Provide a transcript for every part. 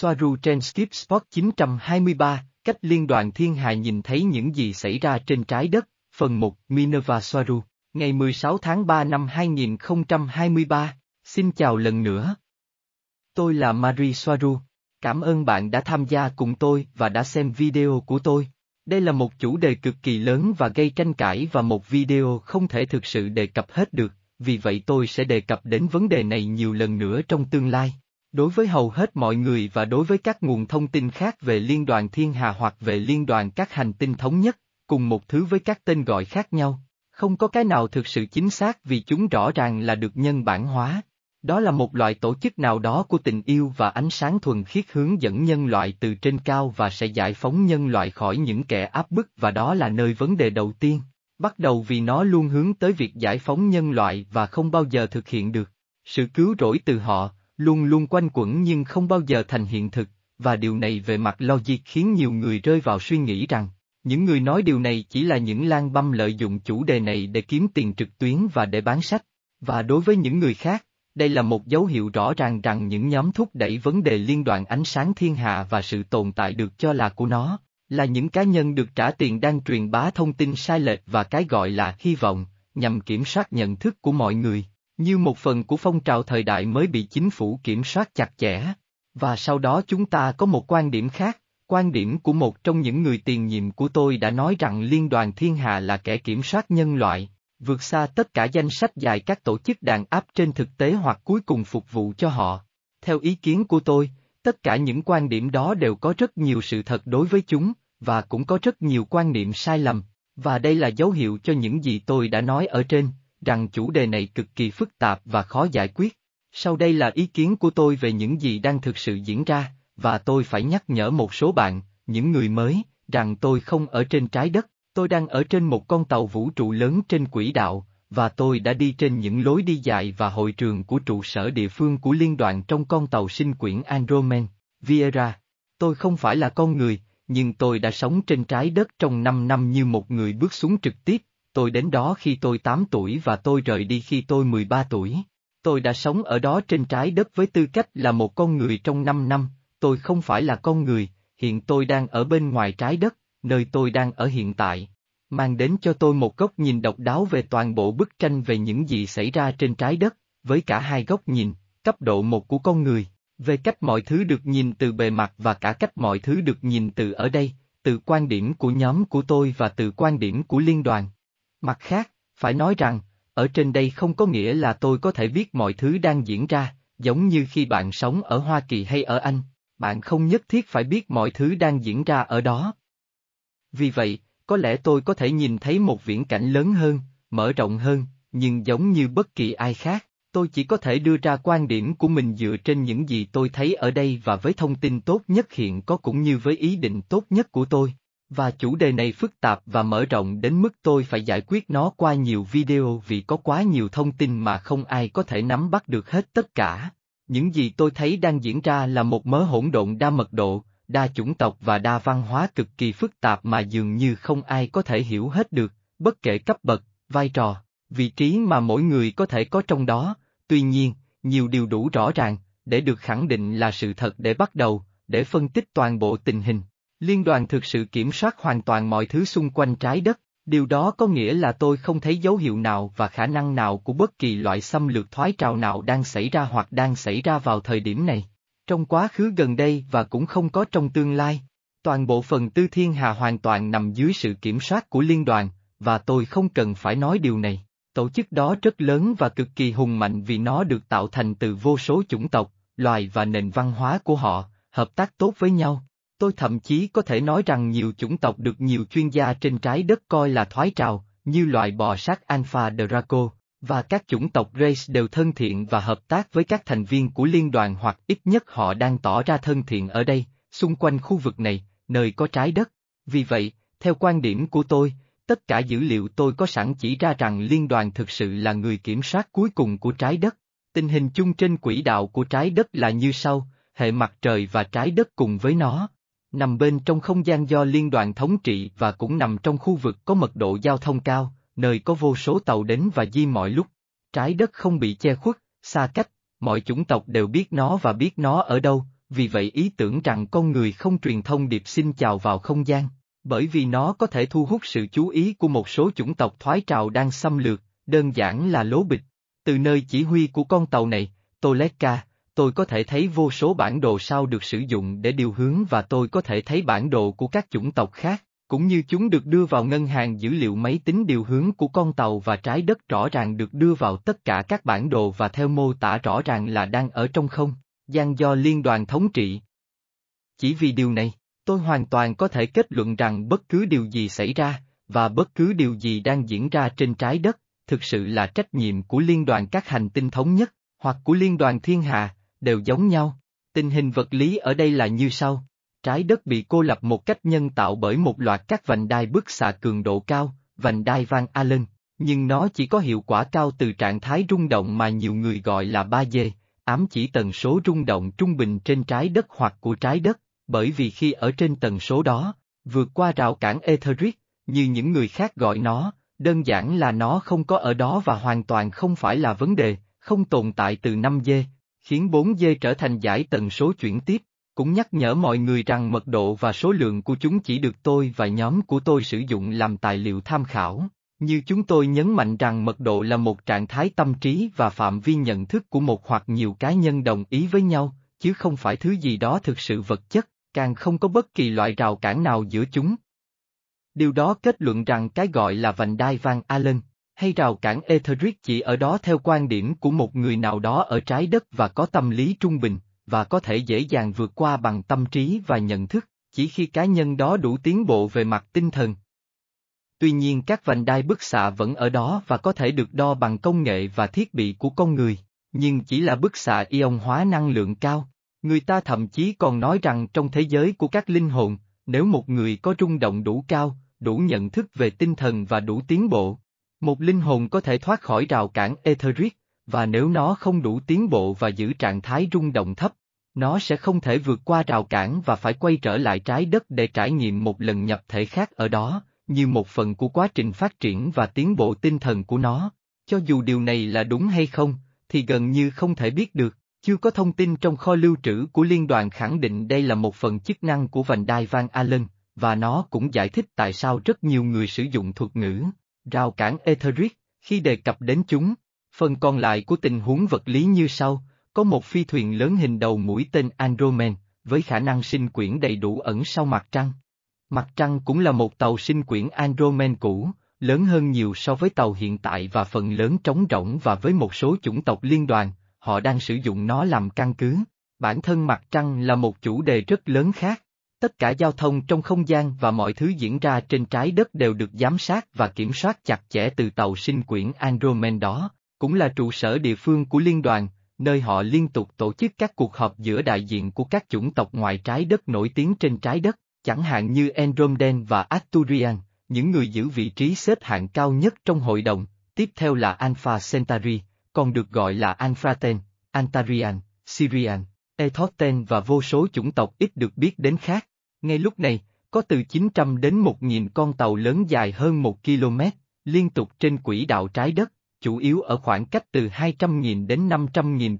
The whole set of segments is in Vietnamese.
Swaruu trên Skip Spot 923, cách liên đoàn thiên hà nhìn thấy những gì xảy ra trên trái đất, phần 1, Minerva Swaruu, ngày 16 tháng 3 năm 2023, xin chào lần nữa. Tôi là Mari Swaruu, cảm ơn bạn đã tham gia cùng tôi và đã xem video của tôi. Đây là một chủ đề cực kỳ lớn và gây tranh cãi và một video không thể thực sự đề cập hết được, vì vậy tôi sẽ đề cập đến vấn đề này nhiều lần nữa trong tương lai. Đối với hầu hết mọi người và đối với các nguồn thông tin khác về Liên đoàn Thiên Hà hoặc về Liên đoàn các hành tinh thống nhất, cùng một thứ với các tên gọi khác nhau, không có cái nào thực sự chính xác vì chúng rõ ràng là được nhân bản hóa. Đó là một loại tổ chức nào đó của tình yêu và ánh sáng thuần khiết hướng dẫn nhân loại từ trên cao và sẽ giải phóng nhân loại khỏi những kẻ áp bức, và đó là nơi vấn đề đầu tiên bắt đầu vì nó luôn hướng tới việc giải phóng nhân loại và không bao giờ thực hiện được. Sự cứu rỗi từ họ luôn luôn quanh quẩn nhưng không bao giờ thành hiện thực, và điều này về mặt logic khiến nhiều người rơi vào suy nghĩ rằng những người nói điều này chỉ là những lang băm lợi dụng chủ đề này để kiếm tiền trực tuyến và để bán sách, và đối với những người khác, đây là một dấu hiệu rõ ràng rằng những nhóm thúc đẩy vấn đề liên đoàn ánh sáng thiên hạ và sự tồn tại được cho là của nó, là những cá nhân được trả tiền đang truyền bá thông tin sai lệch và cái gọi là hy vọng, nhằm kiểm soát nhận thức của mọi người, như một phần của phong trào thời đại mới bị chính phủ kiểm soát chặt chẽ. Và sau đó chúng ta có một quan điểm khác, quan điểm của một trong những người tiền nhiệm của tôi đã nói rằng liên đoàn thiên hạ là kẻ kiểm soát nhân loại, vượt xa tất cả danh sách dài các tổ chức đàn áp trên thực tế hoặc cuối cùng phục vụ cho họ. Theo ý kiến của tôi, tất cả những quan điểm đó đều có rất nhiều sự thật đối với chúng, và cũng có rất nhiều quan niệm sai lầm, và đây là dấu hiệu cho những gì tôi đã nói ở trên, rằng chủ đề này cực kỳ phức tạp và khó giải quyết. Sau đây là ý kiến của tôi về những gì đang thực sự diễn ra, và tôi phải nhắc nhở một số bạn, những người mới, rằng tôi không ở trên trái đất. Tôi đang ở trên một con tàu vũ trụ lớn trên quỹ đạo, và tôi đã đi trên những lối đi dài và hội trường của trụ sở địa phương của liên đoàn trong con tàu sinh quyển Andromedan, Viera. Tôi không phải là con người, nhưng tôi đã sống trên trái đất trong 5 năm như một người bước xuống trực tiếp. Tôi đến đó khi tôi 8 tuổi và tôi rời đi khi tôi 13 tuổi. Tôi đã sống ở đó trên trái đất với tư cách là một con người trong 5 năm, tôi không phải là con người, hiện tôi đang ở bên ngoài trái đất. Nơi tôi đang ở hiện tại, mang đến cho tôi một góc nhìn độc đáo về toàn bộ bức tranh về những gì xảy ra trên trái đất, với cả hai góc nhìn, cấp độ một của con người, về cách mọi thứ được nhìn từ bề mặt và cả cách mọi thứ được nhìn từ ở đây, từ quan điểm của nhóm của tôi và từ quan điểm của liên đoàn. Mặt khác, phải nói rằng, ở trên đây không có nghĩa là tôi có thể biết mọi thứ đang diễn ra, giống như khi bạn sống ở Hoa Kỳ hay ở Anh, bạn không nhất thiết phải biết mọi thứ đang diễn ra ở đó. Vì vậy, có lẽ tôi có thể nhìn thấy một viễn cảnh lớn hơn, mở rộng hơn, nhưng giống như bất kỳ ai khác, tôi chỉ có thể đưa ra quan điểm của mình dựa trên những gì tôi thấy ở đây và với thông tin tốt nhất hiện có cũng như với ý định tốt nhất của tôi. Và chủ đề này phức tạp và mở rộng đến mức tôi phải giải quyết nó qua nhiều video vì có quá nhiều thông tin mà không ai có thể nắm bắt được hết tất cả. Những gì tôi thấy đang diễn ra là một mớ hỗn độn đa mật độ, đa chủng tộc và đa văn hóa cực kỳ phức tạp mà dường như không ai có thể hiểu hết được, bất kể cấp bậc, vai trò, vị trí mà mỗi người có thể có trong đó. Tuy nhiên, nhiều điều đủ rõ ràng, để được khẳng định là sự thật để bắt đầu, để phân tích toàn bộ tình hình. Liên đoàn thực sự kiểm soát hoàn toàn mọi thứ xung quanh trái đất, điều đó có nghĩa là tôi không thấy dấu hiệu nào và khả năng nào của bất kỳ loại xâm lược thoái trào nào đang xảy ra hoặc đang xảy ra vào thời điểm này. Trong quá khứ gần đây và cũng không có trong tương lai, toàn bộ phần tư thiên hà hoàn toàn nằm dưới sự kiểm soát của liên đoàn, và tôi không cần phải nói điều này. Tổ chức đó rất lớn và cực kỳ hùng mạnh vì nó được tạo thành từ vô số chủng tộc, loài và nền văn hóa của họ, hợp tác tốt với nhau. Tôi thậm chí có thể nói rằng nhiều chủng tộc được nhiều chuyên gia trên trái đất coi là thoái trào, như loài bò sát Alpha Draco. Và các chủng tộc race đều thân thiện và hợp tác với các thành viên của liên đoàn hoặc ít nhất họ đang tỏ ra thân thiện ở đây, xung quanh khu vực này, nơi có trái đất. Vì vậy, theo quan điểm của tôi, tất cả dữ liệu tôi có sẵn chỉ ra rằng liên đoàn thực sự là người kiểm soát cuối cùng của trái đất. Tình hình chung trên quỹ đạo của trái đất là như sau, hệ mặt trời và trái đất cùng với nó nằm bên trong không gian do liên đoàn thống trị và cũng nằm trong khu vực có mật độ giao thông cao, nơi có vô số tàu đến và đi mọi lúc. Trái đất không bị che khuất, xa cách, mọi chủng tộc đều biết nó và biết nó ở đâu, vì vậy ý tưởng rằng con người không truyền thông điệp xin chào vào không gian, bởi vì nó có thể thu hút sự chú ý của một số chủng tộc thoái trào đang xâm lược, đơn giản là lố bịch. Từ nơi chỉ huy của con tàu này, Toleka, tôi có thể thấy vô số bản đồ sao được sử dụng để điều hướng, và tôi có thể thấy bản đồ của các chủng tộc khác, cũng như chúng được đưa vào ngân hàng dữ liệu máy tính điều hướng của con tàu và trái đất, rõ ràng được đưa vào tất cả các bản đồ và theo mô tả rõ ràng là đang ở trong không gian do liên đoàn thống trị. Chỉ vì điều này, tôi hoàn toàn có thể kết luận rằng bất cứ điều gì xảy ra, và bất cứ điều gì đang diễn ra trên trái đất, thực sự là trách nhiệm của liên đoàn các hành tinh thống nhất, hoặc của liên đoàn thiên hà, đều giống nhau. Tình hình vật lý ở đây là như sau. Trái đất bị cô lập một cách nhân tạo bởi một loạt các vành đai bức xạ cường độ cao, vành đai Van Allen, nhưng nó chỉ có hiệu quả cao từ trạng thái rung động mà nhiều người gọi là 3D, ám chỉ tần số rung động trung bình trên trái đất hoặc của trái đất, bởi vì khi ở trên tần số đó, vượt qua rào cản etheric, như những người khác gọi nó, đơn giản là nó không có ở đó và hoàn toàn không phải là vấn đề, không tồn tại từ 5G, khiến 4G trở thành dải tần số chuyển tiếp. Cũng nhắc nhở mọi người rằng mật độ và số lượng của chúng chỉ được tôi và nhóm của tôi sử dụng làm tài liệu tham khảo, như chúng tôi nhấn mạnh rằng mật độ là một trạng thái tâm trí và phạm vi nhận thức của một hoặc nhiều cá nhân đồng ý với nhau, chứ không phải thứ gì đó thực sự vật chất, càng không có bất kỳ loại rào cản nào giữa chúng. Điều đó kết luận rằng cái gọi là vành đai Van Allen, hay rào cản etheric chỉ ở đó theo quan điểm của một người nào đó ở trái đất và có tâm lý trung bình, và có thể dễ dàng vượt qua bằng tâm trí và nhận thức, chỉ khi cá nhân đó đủ tiến bộ về mặt tinh thần. Tuy nhiên các vành đai bức xạ vẫn ở đó và có thể được đo bằng công nghệ và thiết bị của con người, nhưng chỉ là bức xạ ion hóa năng lượng cao. Người ta thậm chí còn nói rằng trong thế giới của các linh hồn, nếu một người có rung động đủ cao, đủ nhận thức về tinh thần và đủ tiến bộ, một linh hồn có thể thoát khỏi rào cản etheric, và nếu nó không đủ tiến bộ và giữ trạng thái rung động thấp, nó sẽ không thể vượt qua rào cản và phải quay trở lại trái đất để trải nghiệm một lần nhập thể khác ở đó, như một phần của quá trình phát triển và tiến bộ tinh thần của nó. Cho dù điều này là đúng hay không, thì gần như không thể biết được, chưa có thông tin trong kho lưu trữ của liên đoàn khẳng định đây là một phần chức năng của vành đai Van Allen, và nó cũng giải thích tại sao rất nhiều người sử dụng thuật ngữ rào cản etheric khi đề cập đến chúng. Phần còn lại của tình huống vật lý như sau, có một phi thuyền lớn hình đầu mũi tên Andromedan, với khả năng sinh quyển đầy đủ ẩn sau mặt trăng. Mặt trăng cũng là một tàu sinh quyển Andromedan cũ, lớn hơn nhiều so với tàu hiện tại và phần lớn trống rỗng, và với một số chủng tộc liên đoàn, họ đang sử dụng nó làm căn cứ. Bản thân mặt trăng là một chủ đề rất lớn khác. Tất cả giao thông trong không gian và mọi thứ diễn ra trên trái đất đều được giám sát và kiểm soát chặt chẽ từ tàu sinh quyển Andromedan đó. Cũng là trụ sở địa phương của liên đoàn, nơi họ liên tục tổ chức các cuộc họp giữa đại diện của các chủng tộc ngoài trái đất nổi tiếng trên trái đất, chẳng hạn như Andromedan và Aturian, những người giữ vị trí xếp hạng cao nhất trong hội đồng. Tiếp theo là Alpha Centauri, còn được gọi là Alpha Ten, Antarian, Sirius, Ethoten và vô số chủng tộc ít được biết đến khác. Ngay lúc này, có từ 900 đến 1.000 con tàu lớn dài hơn 1 km, liên tục trên quỹ đạo trái đất, chủ yếu ở khoảng cách từ 200.000 đến 500.000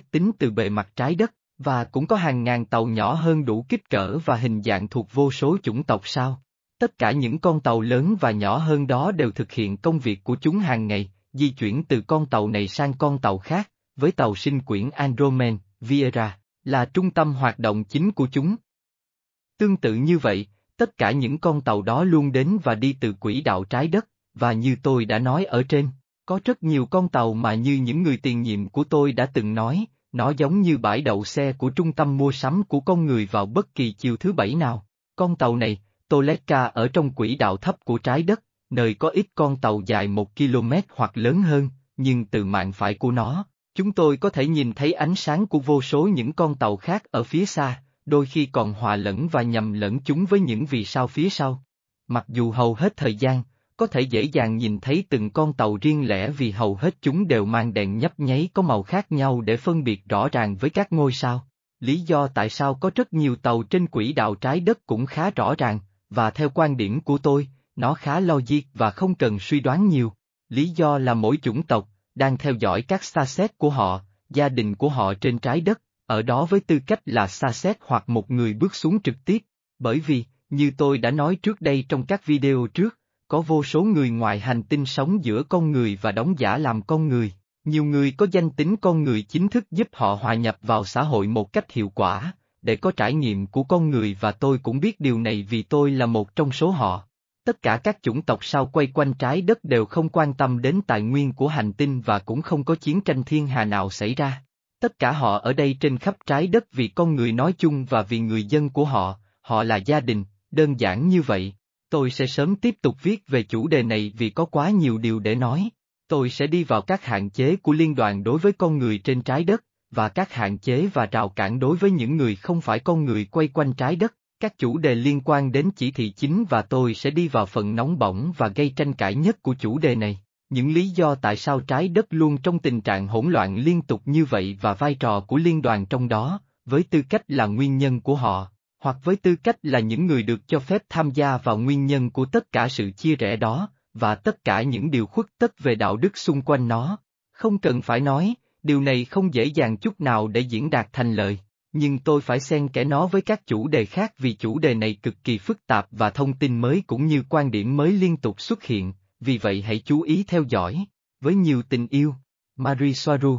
km tính từ bề mặt trái đất, và cũng có hàng ngàn tàu nhỏ hơn đủ kích cỡ và hình dạng thuộc vô số chủng tộc sao. Tất cả những con tàu lớn và nhỏ hơn đó đều thực hiện công việc của chúng hàng ngày, di chuyển từ con tàu này sang con tàu khác, với tàu sinh quyển Andromedan, Viera, là trung tâm hoạt động chính của chúng. Tương tự như vậy, tất cả những con tàu đó luôn đến và đi từ quỹ đạo trái đất, và như tôi đã nói ở trên, có rất nhiều con tàu mà như những người tiền nhiệm của tôi đã từng nói, nó giống như bãi đậu xe của trung tâm mua sắm của con người vào bất kỳ chiều thứ bảy nào. Con tàu này, Toleka, ở trong quỹ đạo thấp của trái đất, nơi có ít con tàu dài 1 km hoặc lớn hơn, nhưng từ mạn phải của nó, chúng tôi có thể nhìn thấy ánh sáng của vô số những con tàu khác ở phía xa, đôi khi còn hòa lẫn và nhầm lẫn chúng với những vì sao phía sau. Mặc dù hầu hết thời gian, có thể dễ dàng nhìn thấy từng con tàu riêng lẻ vì hầu hết chúng đều mang đèn nhấp nháy có màu khác nhau để phân biệt rõ ràng với các ngôi sao. Lý do tại sao có rất nhiều tàu trên quỹ đạo trái đất cũng khá rõ ràng, và theo quan điểm của tôi, nó khá logic và không cần suy đoán nhiều. Lý do là mỗi chủng tộc đang theo dõi các starset của họ, gia đình của họ trên trái đất, ở đó với tư cách là xa xét hoặc một người bước xuống trực tiếp, bởi vì, như tôi đã nói trước đây trong các video trước, có vô số người ngoài hành tinh sống giữa con người và đóng giả làm con người, nhiều người có danh tính con người chính thức giúp họ hòa nhập vào xã hội một cách hiệu quả, để có trải nghiệm của con người và tôi cũng biết điều này vì tôi là một trong số họ. Tất cả các chủng tộc sao quay quanh trái đất đều không quan tâm đến tài nguyên của hành tinh và cũng không có chiến tranh thiên hà nào xảy ra. Tất cả họ ở đây trên khắp trái đất vì con người nói chung và vì người dân của họ, họ là gia đình, đơn giản như vậy. Tôi sẽ sớm tiếp tục viết về chủ đề này vì có quá nhiều điều để nói. Tôi sẽ đi vào các hạn chế của liên đoàn đối với con người trên trái đất, và các hạn chế và rào cản đối với những người không phải con người quay quanh trái đất. Các chủ đề liên quan đến chỉ thị chính và tôi sẽ đi vào phần nóng bỏng và gây tranh cãi nhất của chủ đề này, những lý do tại sao trái đất luôn trong tình trạng hỗn loạn liên tục như vậy và vai trò của liên đoàn trong đó, với tư cách là nguyên nhân của họ, hoặc với tư cách là những người được cho phép tham gia vào nguyên nhân của tất cả sự chia rẽ đó, và tất cả những điều khuất tất về đạo đức xung quanh nó. Không cần phải nói, điều này không dễ dàng chút nào để diễn đạt thành lời. Nhưng tôi phải xen kẽ nó với các chủ đề khác vì chủ đề này cực kỳ phức tạp và thông tin mới cũng như quan điểm mới liên tục xuất hiện, vì vậy hãy chú ý theo dõi. Với nhiều tình yêu, Mari Swaruu.